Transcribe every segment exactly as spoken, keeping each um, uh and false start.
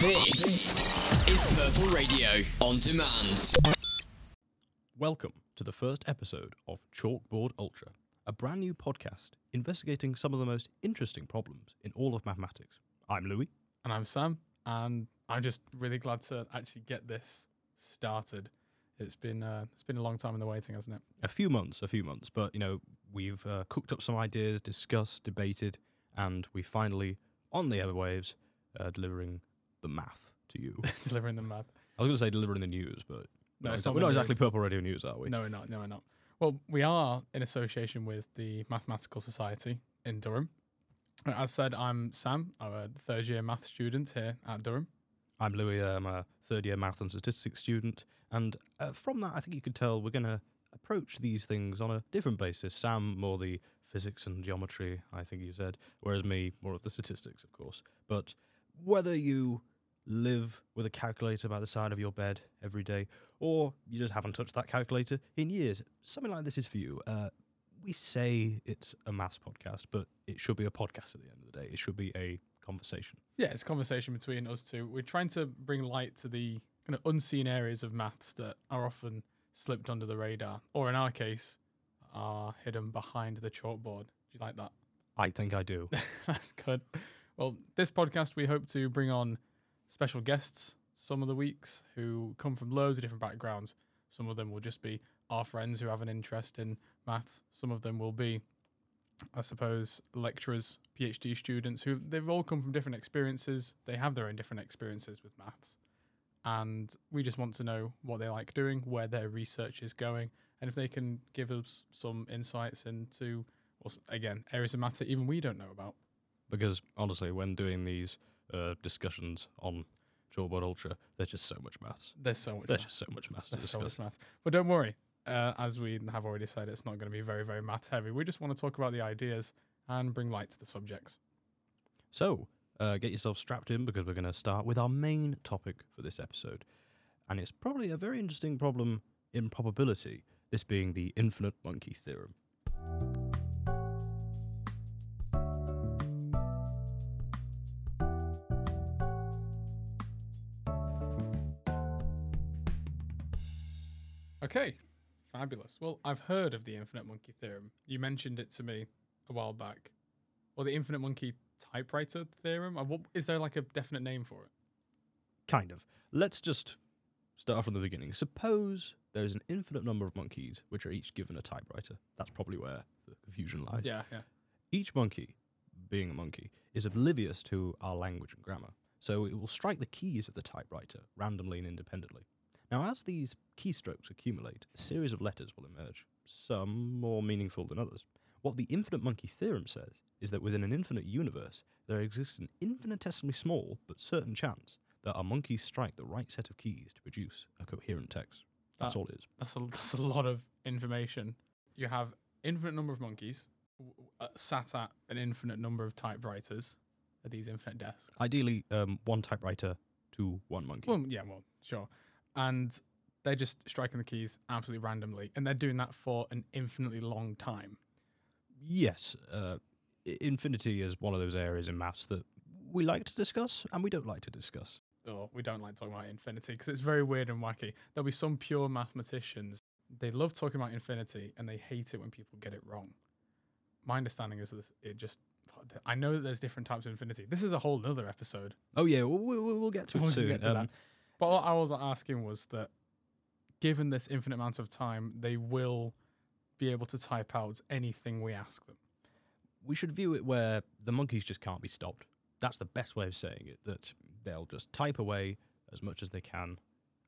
This is Purple Radio on demand. Welcome to the first episode of Chalkboard Ultra, a brand new podcast investigating some of the most interesting problems in all of mathematics. I'm Louis. And I'm Sam. And I'm just really glad to actually get this started. It's been uh, it's been a long time in the waiting, hasn't it? A few months, a few months. But, you know, we've uh, cooked up some ideas, discussed, debated, and we finally, on the airwaves, uh, delivering the math to you. delivering the math. I was going to say delivering the news, but no, not, we're not exactly news. Purple Radio News, are we? No, we're not. No, we're not. Well, we are in association with the Mathematical Society in Durham. As said, I'm Sam. I'm a third-year math student here at Durham. I'm Louis. I'm a third-year math and statistics student. And uh, from that, I think you can tell we're going to approach these things on a different basis. Sam, more the physics and geometry, I think you said, whereas me, more of the statistics, of course. But whether you live with a calculator by the side of your bed every day, or you just haven't touched that calculator in years, something like this is for you. Uh, we say it's a maths podcast, but it should be a podcast at the end of the day. It should be a conversation. Yeah, it's a conversation between us two. We're trying to bring light to the kind of unseen areas of maths that are often slipped under the radar, or in our case, are hidden behind the chalkboard. Do you like that? I think I do. That's good. Well, this podcast, we hope to bring on special guests some of the weeks who come from loads of different backgrounds. Some of them will just be our friends who have an interest in maths. Some of them will be, I suppose, lecturers, PhD students, who they've all come from different experiences. They have their own different experiences with maths. And we just want to know what they like doing, where their research is going, and if they can give us some insights into, well, again, areas of maths that even we don't know about. Because, honestly, when doing these uh, discussions on Chalkboard Ultra, there's just so much maths. There's so much There's math. just so much maths to There's discuss. so much maths. But don't worry. Uh, as we have already said, it's not going to be very, very math heavy. We just want to talk about the ideas and bring light to the subjects. So, uh, get yourself strapped in, because we're going to start with our main topic for this episode. And it's probably a very interesting problem in probability, this being the infinite monkey theorem. Okay. Fabulous. Well, I've heard of the infinite monkey theorem. You mentioned it to me a while back. Or the infinite monkey typewriter theorem. Is there like a definite name for it? Kind of. Let's just start from the beginning. Suppose there is an infinite number of monkeys which are each given a typewriter. That's probably where the confusion lies. Yeah, yeah. Each monkey, being a monkey, is oblivious to our language and grammar. So it will strike the keys of the typewriter randomly and independently. Now, as these keystrokes accumulate, a series of letters will emerge, some more meaningful than others. What the infinite monkey theorem says is that within an infinite universe, there exists an infinitesimally small but certain chance that our monkeys strike the right set of keys to produce a coherent text. That's that, all it is. That's a, that's a lot of information. You have infinite number of monkeys uh, sat at an infinite number of typewriters at these infinite desks. Ideally, um, one typewriter to one monkey. Well, yeah, well, sure. And they're just striking the keys absolutely randomly. And they're doing that for an infinitely long time. Yes. Uh, infinity is one of those areas in maths that we like to discuss and we don't like to discuss. Oh, we don't like talking about infinity because it's very weird and wacky. There'll be some pure mathematicians. They love talking about infinity and they hate it when people get it wrong. My understanding is that it just... I know that there's different types of infinity. This is a whole other episode. Oh, yeah. We'll, we'll, we'll get to we'll it soon. Get to um, that. But what I was asking was that given this infinite amount of time, they will be able to type out anything we ask them. We should view it where the monkeys just can't be stopped. That's the best way of saying it, that they'll just type away as much as they can,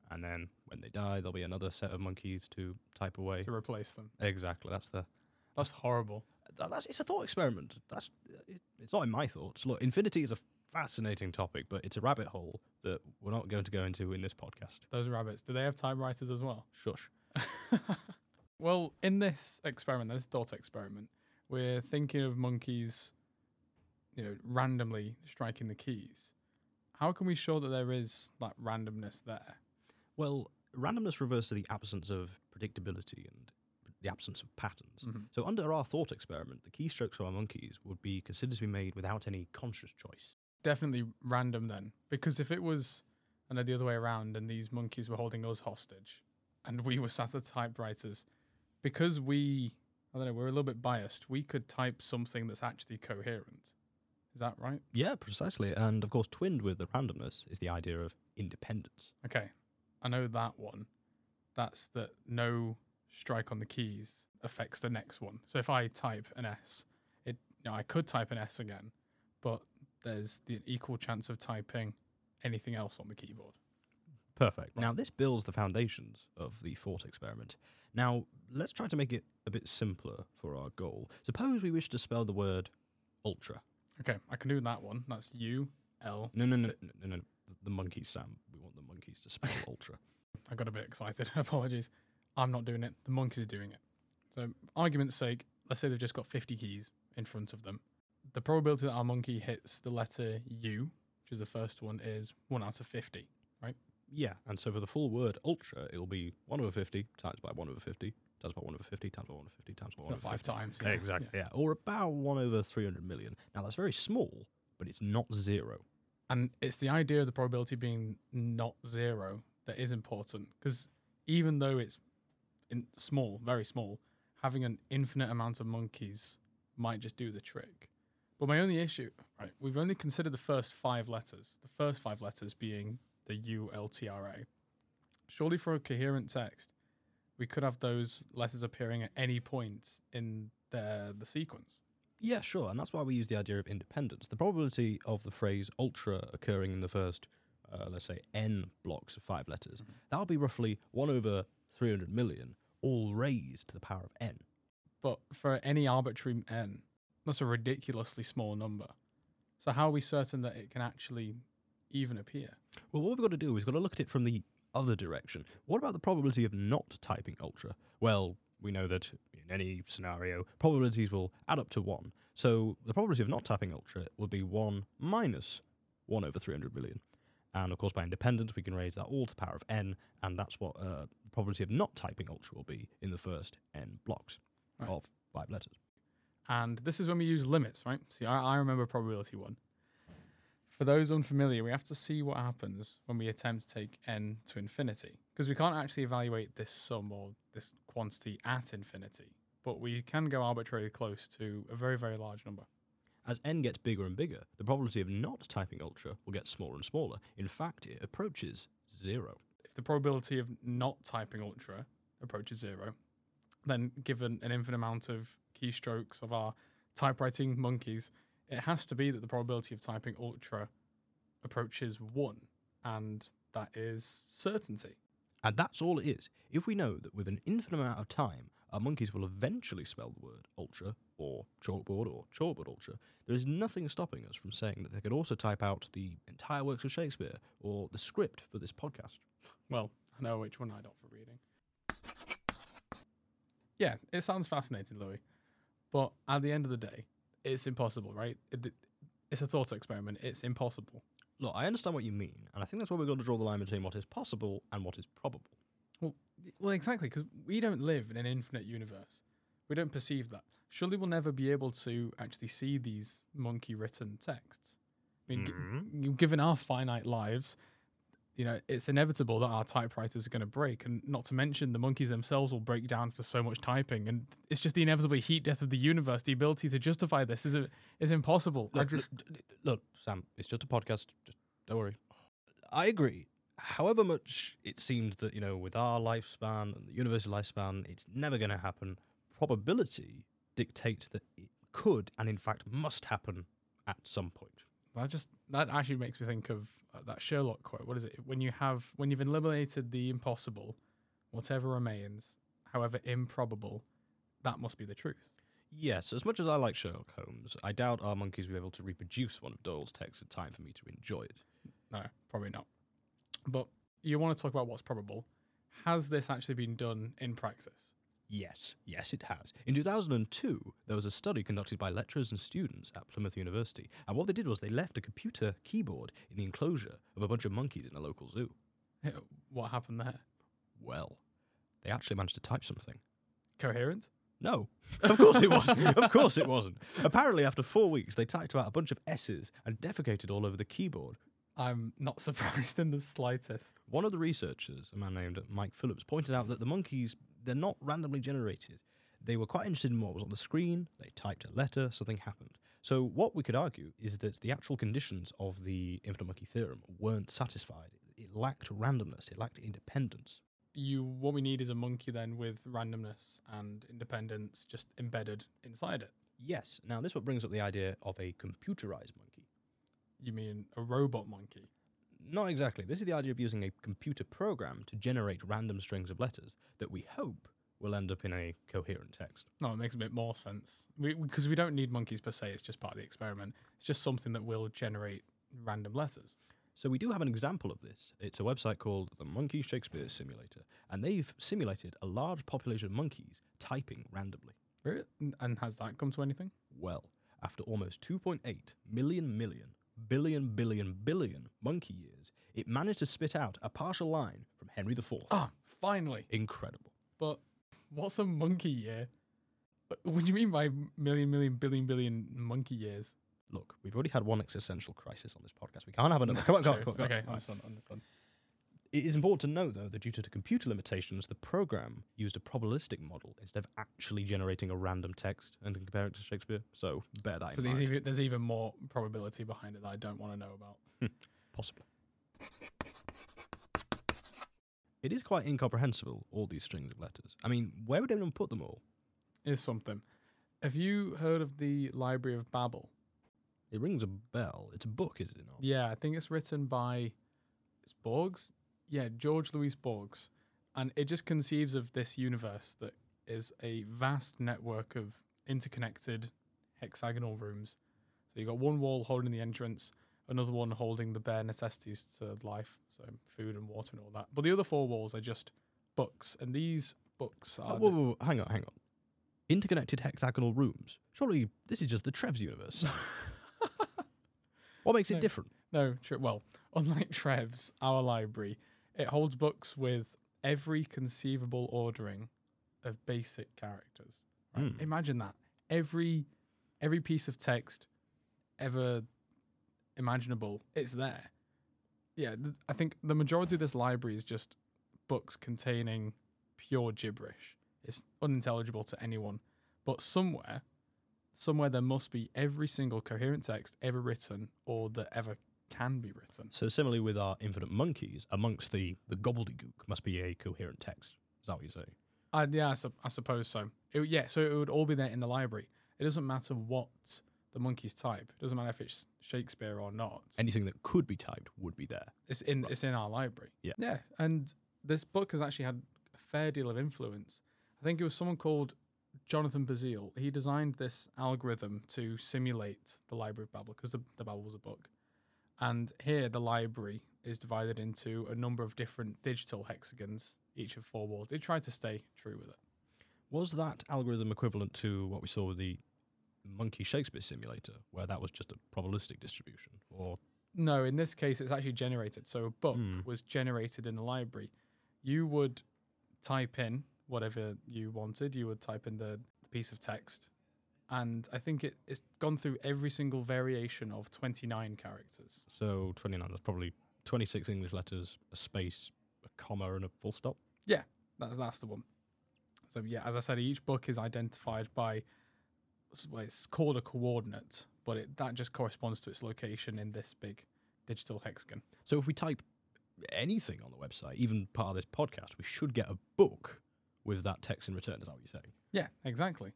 and then when they die, there'll be another set of monkeys to type away. To replace them. Exactly. That's the... That's horrible. That, that's, it's a thought experiment. That's it, It's not in my thoughts. Look, infinity is a... fascinating topic, but it's a rabbit hole that we're not going to go into in this podcast. Those rabbits, do they have typewriters as well? Shush. Well, in this experiment, this thought experiment, we're thinking of monkeys, you know, randomly striking the keys. How can we show that there is that randomness there? Well, randomness refers to the absence of predictability and the absence of patterns. Mm-hmm. So under our thought experiment, the keystrokes of our monkeys would be considered to be made without any conscious choice. definitely random then, because if it was and the other way around and these monkeys were holding us hostage and we were sat at typewriters, because we, I don't know, we're a little bit biased, we could type something that's actually coherent. Is that right? Yeah, precisely. And of course, twinned with the randomness is the idea of independence. Okay, I know that one. That's that no strike on the keys affects the next one. So if I type an S, it, you know, I could type an S again, but there's the equal chance of typing anything else on the keyboard. Perfect. Right. Now, this builds the foundations of the thought experiment. Now, let's try to make it a bit simpler for our goal. Suppose we wish to spell the word ultra. Okay, I can do that one. That's U L. No, no, no, no, no, no. The monkeys, Sam. We want the monkeys to spell ultra. I got a bit excited. Apologies. I'm not doing it. The monkeys are doing it. So, argument's sake, let's say they've just got fifty keys in front of them. The probability that our monkey hits the letter U, which is the first one, is one out of fifty, right? Yeah, and so for the full word ultra, it'll be one over fifty times by one over fifty times by one over fifty times by one over fifty times by one over fifty. Five times. Yeah. Exactly, yeah. yeah. Or about one over three hundred million. Now, that's very small, but it's not zero. And it's the idea of the probability being not zero that is important, because even though it's in small, very small, having an infinite amount of monkeys might just do the trick. But my only issue, right, we've only considered the first five letters, the first five letters being the U L T R A. Surely for a coherent text, we could have those letters appearing at any point in the, the sequence. Yeah, sure, and that's why we use the idea of independence. The probability of the phrase ultra occurring in the first, uh, let's say, N blocks of five letters, mm-hmm. that'll be roughly one over three hundred million, all raised to the power of N. But for any arbitrary N, that's a ridiculously small number. So how are we certain that it can actually even appear? Well, what we've got to do is we've got to look at it from the other direction. What about the probability of not typing ultra? Well, we know that in any scenario, probabilities will add up to one. So the probability of not typing ultra would be one minus one over three hundred million. And of course, by independence, we can raise that all to the power of N, and that's what uh, the probability of not typing ultra will be in the first N blocks right. of five letters. And this is when we use limits, right? See, I, I remember probability one. For those unfamiliar, we have to see what happens when we attempt to take N to infinity, because we can't actually evaluate this sum or this quantity at infinity, but we can go arbitrarily close to a very, very large number. As N gets bigger and bigger, the probability of not typing ultra will get smaller and smaller. In fact, it approaches zero. If the probability of not typing ultra approaches zero, then given an infinite amount of keystrokes of our typewriting monkeys, it has to be that the probability of typing ultra approaches one, and that is certainty. And that's all it is. If we know that with an infinite amount of time, our monkeys will eventually spell the word ultra, or chalkboard, or chalkboard ultra, there is nothing stopping us from saying that they could also type out the entire works of Shakespeare, or the script for this podcast. Well, I know which one I'd opt for reading. Yeah, it sounds fascinating, Louis. But at the end of the day, it's impossible, right? It, it's a thought experiment. It's impossible. Look, I understand what you mean, and I think that's where we've got to draw the line between what is possible and what is probable. Well, well exactly, because we don't live in an infinite universe. We don't perceive that. Surely we'll never be able to actually see these monkey-written texts. I mean, mm-hmm. g- given our finite lives, you know, it's inevitable that our typewriters are going to break, and not to mention the monkeys themselves will break down for so much typing, and it's just the inevitable heat death of the universe. The ability to justify this is a, is impossible. Look, just... look, Sam, it's just a podcast. Just don't worry. I agree. However much it seems that, you know, with our lifespan and the universe's lifespan, it's never going to happen, probability dictates that it could and, in fact, must happen at some point. That just that actually makes me think of uh, that Sherlock quote. What is it? When you have when you've eliminated the impossible, whatever remains, however improbable, that must be the truth. Yes, as much as I like Sherlock Holmes, I doubt our monkeys will be able to reproduce one of Doyle's texts in time for me to enjoy it. No, probably not. But you want to talk about what's probable. Has this actually been done in practice? Yes, yes it has. In two thousand two, there was a study conducted by lecturers and students at Plymouth University, and what they did was they left a computer keyboard in the enclosure of a bunch of monkeys in a local zoo. What happened there? Well, they actually managed to type something. Coherent? No, of course it wasn't. Of course it wasn't. Apparently, after four weeks, they typed out a bunch of S's and defecated all over the keyboard. I'm not surprised in the slightest. One of the researchers, a man named Mike Phillips, pointed out that the monkeys, they're not randomly generated. They were quite interested in what was on the screen. They typed a letter, something happened. So what we could argue is that the actual conditions of the infinite monkey theorem weren't satisfied. It lacked randomness. It lacked independence. You, what we need is a monkey then with randomness and independence just embedded inside it. Yes. Now, this what brings up the idea of a computerized monkey. You mean a robot monkey? Not exactly. This is the idea of using a computer program to generate random strings of letters that we hope will end up in a coherent text. No, it makes a bit more sense. Because we, we don't need monkeys per se, it's just part of the experiment. It's just something that will generate random letters. So we do have an example of this. It's a website called the Monkey Shakespeare Simulator, and they've simulated a large population of monkeys typing randomly. Really? And has that come to anything? Well, after almost two point eight million million, billion, billion, billion monkey years, it managed to spit out a partial line from Henry the Fourth. Ah, finally! Incredible. But what's a monkey year? What do you mean by million, million, billion, billion monkey years? Look, we've already had one existential crisis on this podcast. We can't have another. Come on, come on, come on. Okay, understand, understand. It is important to note, though, that due to the computer limitations, the program used a probabilistic model instead of actually generating a random text and comparing it to Shakespeare. So bear that in mind. So there's even more probability behind it that I don't want to know about. Possibly. It is quite incomprehensible, all these strings of letters. I mean, where would anyone put them all? Is something. Have you heard of the Library of Babel? It rings a bell. It's a book, is it not? Yeah, I think it's written by it's Borges. Yeah, Jorge Luis Borges. And it just conceives of this universe that is a vast network of interconnected hexagonal rooms. So you've got one wall holding the entrance, another one holding the bare necessities to life, so food and water and all that. But the other four walls are just books, and these books are... Oh, whoa, whoa, whoa, hang on, hang on. Interconnected hexagonal rooms. Surely this is just the Trev's universe. What makes no, it different? No, tr well, unlike Trev's, our library, it holds books with every conceivable ordering of basic characters. Right? Mm. Imagine that. Every every piece of text ever imaginable, it's there. Yeah, th I think the majority of this library is just books containing pure gibberish. It's unintelligible to anyone. But somewhere... Somewhere there must be every single coherent text ever written or that ever can be written. So similarly with our infinite monkeys, amongst the, the gobbledygook must be a coherent text. Is that what you're saying? Uh, yeah, I, su I suppose so. It, yeah, so it would all be there in the library. It doesn't matter what the monkeys type. It doesn't matter if it's Shakespeare or not. Anything that could be typed would be there. It's in, right. It's in our library. Yeah. Yeah, and this book has actually had a fair deal of influence. I think it was someone called... Jonathan Bazile, he designed this algorithm to simulate the Library of Babel, because the, the Babel was a book. And here, the library is divided into a number of different digital hexagons, each of four walls. They tried to stay true with it. Was that algorithm equivalent to what we saw with the Monkey Shakespeare Simulator, where that was just a probabilistic distribution? Or no, in this case, it's actually generated. So a book mm. was generated in the library. You would type in whatever you wanted, you would type in the piece of text. And I think it, it's gone through every single variation of twenty-nine characters. So twenty-nine, that's probably twenty-six English letters, a space, a comma, and a full stop? Yeah, that's, that's the one. So yeah, as I said, each book is identified by, well, it's called a coordinate, but it, that just corresponds to its location in this big digital hexagon. So if we type anything on the website, even part of this podcast, we should get a book with that text in return, is that what you're saying? Yeah, exactly.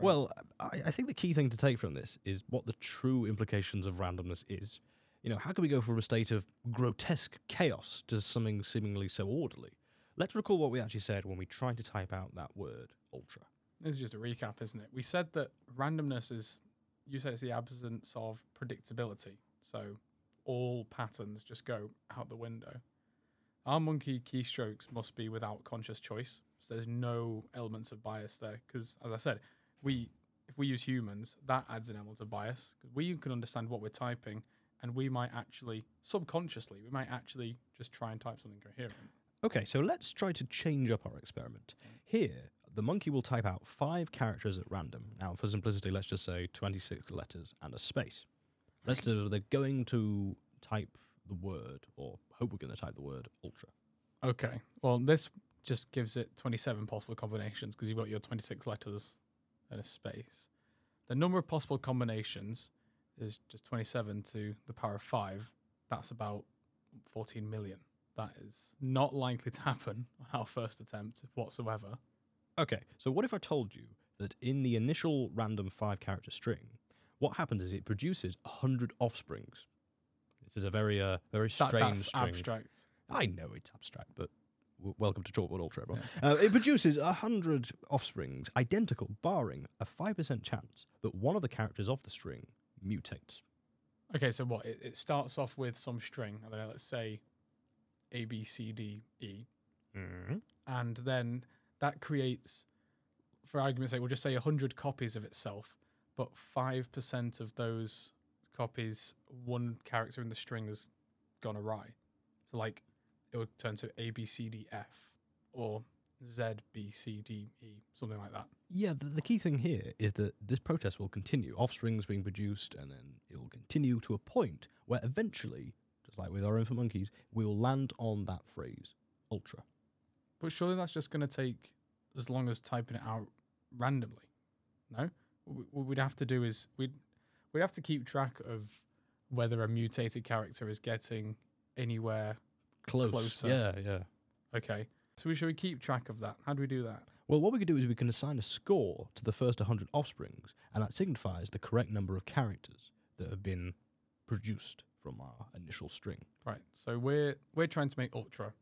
Well, I, I think the key thing to take from this is what the true implications of randomness is. You know, how can we go from a state of grotesque chaos to something seemingly so orderly? Let's recall what we actually said when we tried to type out that word, ultra. This is just a recap, isn't it? We said that randomness is, you said it's the absence of predictability. So all patterns just go out the window. Our monkey keystrokes must be without conscious choice. So there's no elements of bias there, because as I said, we if we use humans, that adds an element of bias. We can understand what we're typing, and we might actually subconsciously we might actually just try and type something coherent. Okay, so let's try to change up our experiment. Here, the monkey will type out five characters at random. Now, for simplicity, let's just say twenty-six letters and a space. Let's say they're going to type the word, or hope we're going to type the word, ultra. Okay. Well, this just gives it twenty-seven possible combinations because you've got your twenty-six letters and a space. The number of possible combinations is just twenty-seven to the power of five. That's about fourteen million. That is not likely to happen on our first attempt whatsoever. Okay, so what if I told you that in the initial random five-character string, what happens is it produces one hundred offsprings. This is a very uh, very strange that, that's string. Abstract. I know it's abstract, but w welcome to Chalkboard Ultra, everyone. Yeah. Uh, it produces one hundred offsprings, identical, barring a five percent chance that one of the characters of the string mutates. Okay, so what? It, it starts off with some string, I don't know, let's say A, B, C, D, E, mm-hmm. and then that creates, for argument's sake, we'll just say one hundred copies of itself, but five percent of those copies, one character in the string has gone awry. So, like, it would turn to A, B, C, D, F, or Z, B, C, D, E, something like that. Yeah, the, the key thing here is that this protest will continue. Offspring's being produced, and then it will continue to a point where eventually, just like with our infant monkeys, we'll land on that phrase, ultra. But surely that's just going to take as long as typing it out randomly, no? What we'd have to do is we'd, we'd have to keep track of whether a mutated character is getting anywhere Close. closer. Yeah, yeah. Okay. So we, should we keep track of that? How do we do that? Well, what we could do is we can assign a score to the first one hundred offsprings, and that signifies the correct number of characters that have been produced from our initial string. Right. So we're, we're trying to make ultra.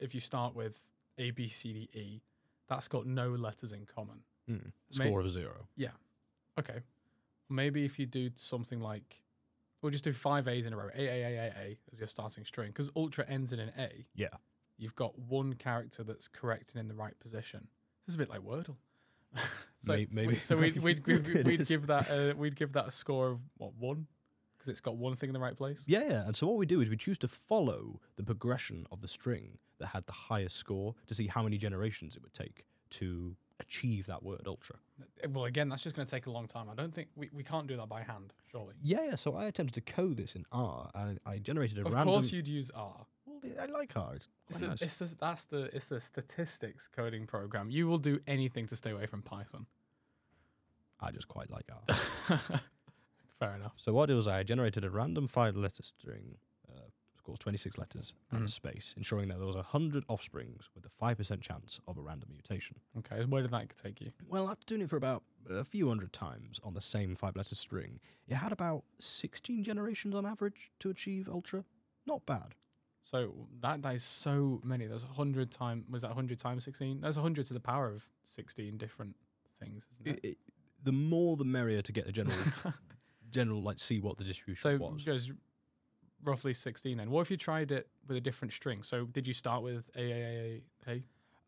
If you start with A, B, C, D, E, that's got no letters in common. Mm. Score Maybe, of zero. Yeah. Okay. Maybe if you do something like, we'll just do five A's in a row, A, A, A, A, A as your starting string, because ultra ends in an A. Yeah. You've got one character that's correct and in the right position. This is a bit like Wordle. so, maybe, maybe. We, so we'd, we'd, we'd, we'd, we'd give that a, we'd give that a score of what, one? Because it's got one thing in the right place. Yeah, yeah. And so what we do is we choose to follow the progression of the string that had the highest score to see how many generations it would take to achieve that word ultra. Well, again, that's just going to take a long time. I don't think we, we can't do that by hand, surely. Yeah, yeah. So I attempted to code this in R. I, I generated a of random. Of course, you'd use R. Well, I like R. It's quite it's nice. A, it's the, that's the it's the statistics coding program. You will do anything to stay away from Python. I just quite like R. Fair enough. So what I did was I generated a random five-letter string, uh, of course, twenty-six letters mm. and a space, ensuring that there was one hundred offsprings with a five percent chance of a random mutation. Okay, where did that take you? Well, after doing it for about a few hundred times on the same five-letter string, it had about sixteen generations on average to achieve ultra. Not bad. So that, that is so many. There's one hundred times, was that one hundred times sixteen? There's one hundred to the power of sixteen different things, isn't it? it, it the more the merrier to get the general... general, like, see what the distribution so was. So it was roughly sixteen then. What if you tried it with a different string? So did you start with A, A, A, A?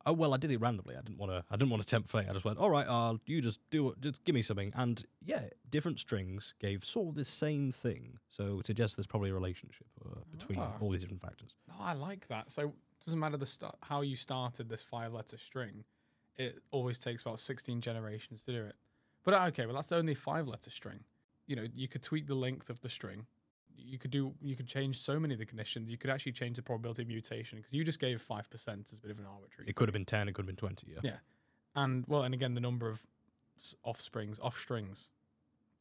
Oh, well, I did it randomly. I didn't want to I didn't want to tempt fate. I just went, all right, uh, you just do it. Just give me something. And, yeah, different strings gave sort of the same thing. So it suggests there's probably a relationship uh, between oh. all these different factors. No, I like that. So it doesn't matter the st how you started this five-letter string. It always takes about sixteen generations to do it. But, okay, well, that's only a five-letter string. You know, you could tweak the length of the string. You could do, you could change so many of the conditions. You could actually change the probability of mutation because you just gave five percent as a bit of an arbitrary. It thing. could have been ten. It could have been twenty. Yeah. Yeah, and well, and again, the number of offsprings, off strings,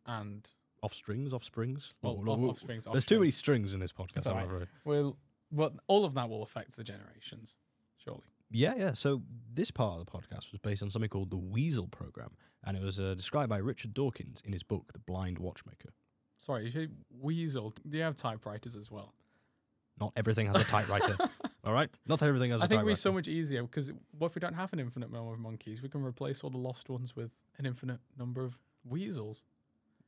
and off strings, off springs. Well, well, off, well, off springs there's off too strings. many strings in this podcast. That's right. Right. Well, well, all of that will affect the generations, surely. Yeah, yeah. So this part of the podcast was based on something called the Weasel Program, and it was uh, described by Richard Dawkins in his book, The Blind Watchmaker. Sorry, you say Weasel. Do you have typewriters as well? Not everything has a typewriter, all right? Not everything has I a typewriter. I think we're so much easier, because what if we don't have an infinite number of monkeys? We can replace all the lost ones with an infinite number of weasels.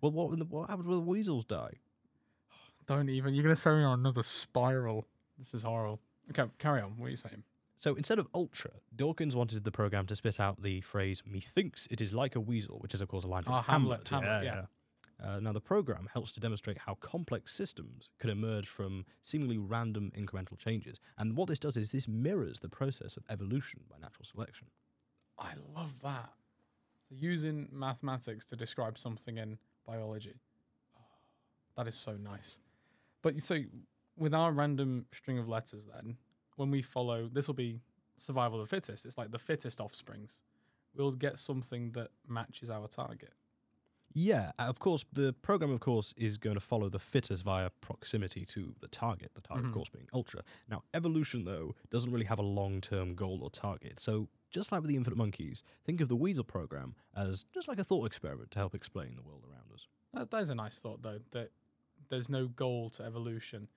Well, what, what happens when the weasels die? Don't even. You're going to send me on another spiral. This is horrible. Okay, carry on. What are you saying? So instead of ultra, Dawkins wanted the program to spit out the phrase, methinks it is like a weasel, which is, of course, a line from oh, Hamlet. Hamlet, Hamlet, yeah. yeah. Uh, now, the program helps to demonstrate how complex systems can emerge from seemingly random incremental changes. And what this does is this mirrors the process of evolution by natural selection. I love that. So using mathematics to describe something in biology. Oh, that is so nice. But so with our random string of letters then, when we follow, this will be survival of the fittest. It's like the fittest offsprings. We'll get something that matches our target. Yeah, of course, the program, of course, is going to follow the fittest via proximity to the target, the target, mm-hmm. of course, being Ultra. Now, evolution, though, doesn't really have a long-term goal or target. So just like with the infinite monkeys, think of the Weasel program as just like a thought experiment to help explain the world around us. That, that is a nice thought, though, that there's no goal to evolution.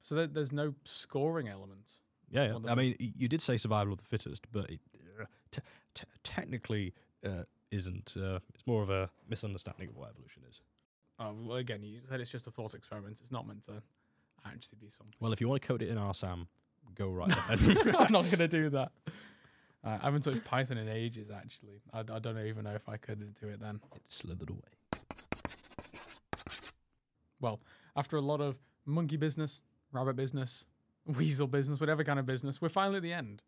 So there, there's no scoring element. Yeah, yeah. I mean, you did say survival of the fittest, but it uh, t t technically... Uh, isn't uh, it's more of a misunderstanding of what evolution is. Oh, well, again, you said it's just a thought experiment. It's not meant to actually be something. Well, if you want to code it in R, Sam, go right ahead. I'm not going to do that. Uh, I haven't touched Python in ages, actually. I, I don't even know if I could do it then. It slithered away. Well, after a lot of monkey business, rabbit business, weasel business, whatever kind of business, we're finally at the end.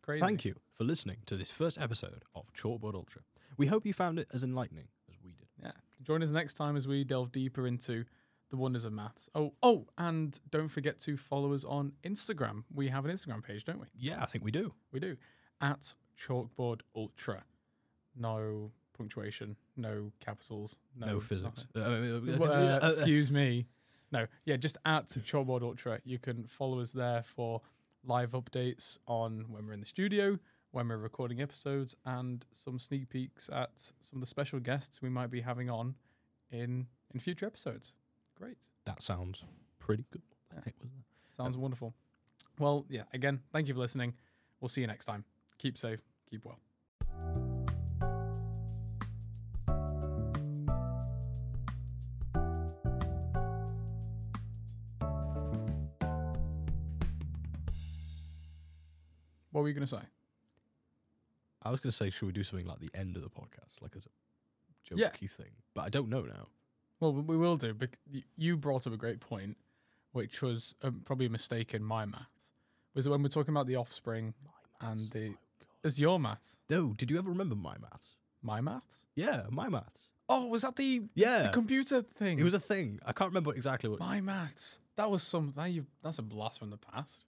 Crazy. Thank you for listening to this first episode of Chalkboard Ultra. We hope you found it as enlightening as we did. Yeah. Join us next time as we delve deeper into the wonders of maths. Oh, oh, and don't forget to follow us on Instagram. We have an Instagram page, don't we? Yeah, I think we do. We do. At Chalkboard Ultra. No punctuation, no capitals, no, no physics. Uh, uh, excuse me. No. Yeah, just at Chalkboard Ultra. You can follow us there for live updates on when we're in the studio, when we're recording episodes, and some sneak peeks at some of the special guests we might be having on in in future episodes. Great. That sounds pretty good. What the heck was that? Sounds um, wonderful. Well, yeah, again, thank you for listening. We'll see you next time. Keep safe. Keep well. What were you going to say? I was going to say, should we do something like the end of the podcast, like as a jokey yeah. thing? But I don't know now. Well, we will do. But you brought up a great point, which was um, probably a mistake in my maths. Was that when we're talking about the offspring and the... Oh, is your maths? No, did you ever remember my maths? My maths? Yeah, my maths. Oh, was that the, yeah. the computer thing? It was a thing. I can't remember exactly what... My maths. That was something... That's a blast from the past.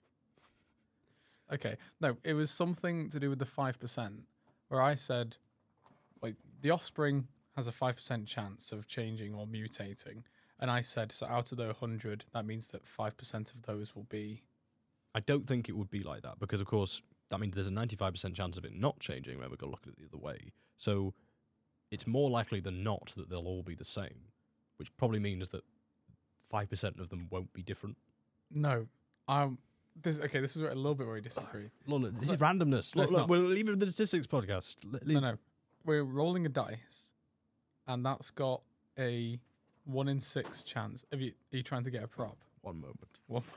Okay, no, it was something to do with the five percent, where I said, like, the offspring has a five percent chance of changing or mutating. And I said, so out of the one hundred, that means that five percent of those will be... I don't think it would be like that, because, of course, that means there's a ninety-five percent chance of it not changing when we go look at it the other way. So it's more likely than not that they'll all be the same, which probably means that five percent of them won't be different. No, I'm... This, okay, this is a little bit where we disagree. Look, this is randomness. Look, look, we'll leave it with the statistics podcast. Le no, no. We're rolling a dice, and that's got a one in six chance. Are you, are you trying to get a prop? One moment. One moment.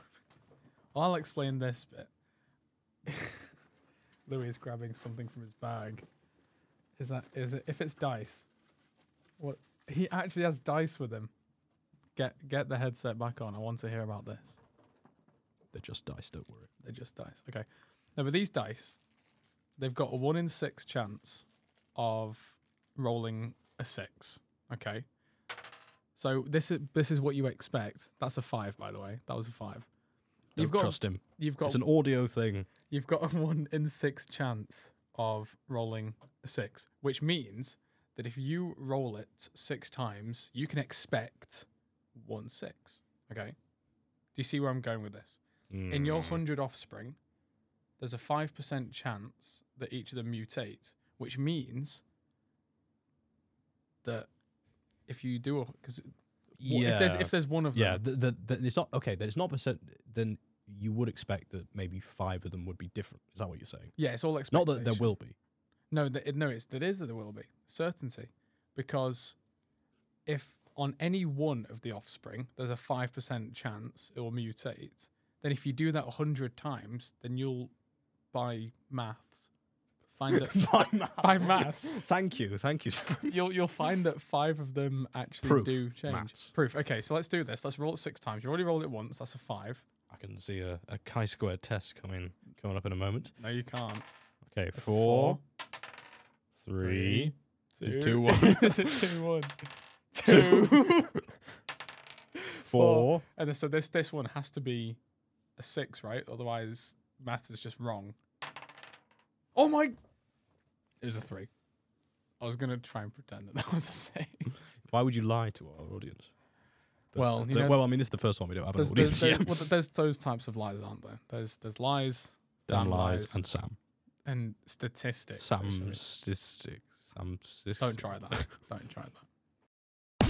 Well, I'll explain this bit. Louis is grabbing something from his bag. Is that? Is it? If it's dice, what? He actually has dice with him. Get get the headset back on. I want to hear about this. They're just dice, don't worry. They're just dice. Okay. Now, but these dice, they've got a one in six chance of rolling a six. Okay. So this is this is what you expect. That's a five, by the way. That was a five. Don't you've got, trust him. You've got, it's an audio thing. You've got a one in six chance of rolling a six, which means that if you roll it six times, you can expect one six. Okay. Do you see where I'm going with this? In your one hundred offspring, there's a five percent chance that each of them mutate, which means that if you do, because yeah. if there's if there's one of them, yeah, the, the, the, it's not okay. Then it's not percent. Then you would expect that maybe five of them would be different. Is that what you're saying? Yeah, it's all expectation. Not that there will be. No, that no, it's that is that there will be certainty, because if on any one of the offspring there's a five percent chance it will mutate. Then if you do that one hundred times, then you'll, by maths, find that... by maths. By maths. Thank you, thank you. you'll, you'll find that five of them actually Proof. do change. Maths. Proof. Okay, so let's do this. Let's roll it six times. You already rolled it once. That's a five. I can see a, a chi-squared test coming, coming up in a moment. No, you can't. Okay, four. four. Three. Two. It's two, one. Is it two, one? Two. Two. Four. Four. And so this this one has to be a six, right? Otherwise, math is just wrong. Oh my! It was a three. I was going to try and pretend that that was a six. Why would you lie to our audience? The, well, the, you know, well, I mean, this is the first one we don't have an audience. There's, there's, well, there's those types of lies, aren't there? There's there's lies, damn lies, lies, and Sam. And statistics. Sam statistics. Sam statistics. Don't try that. Don't try that.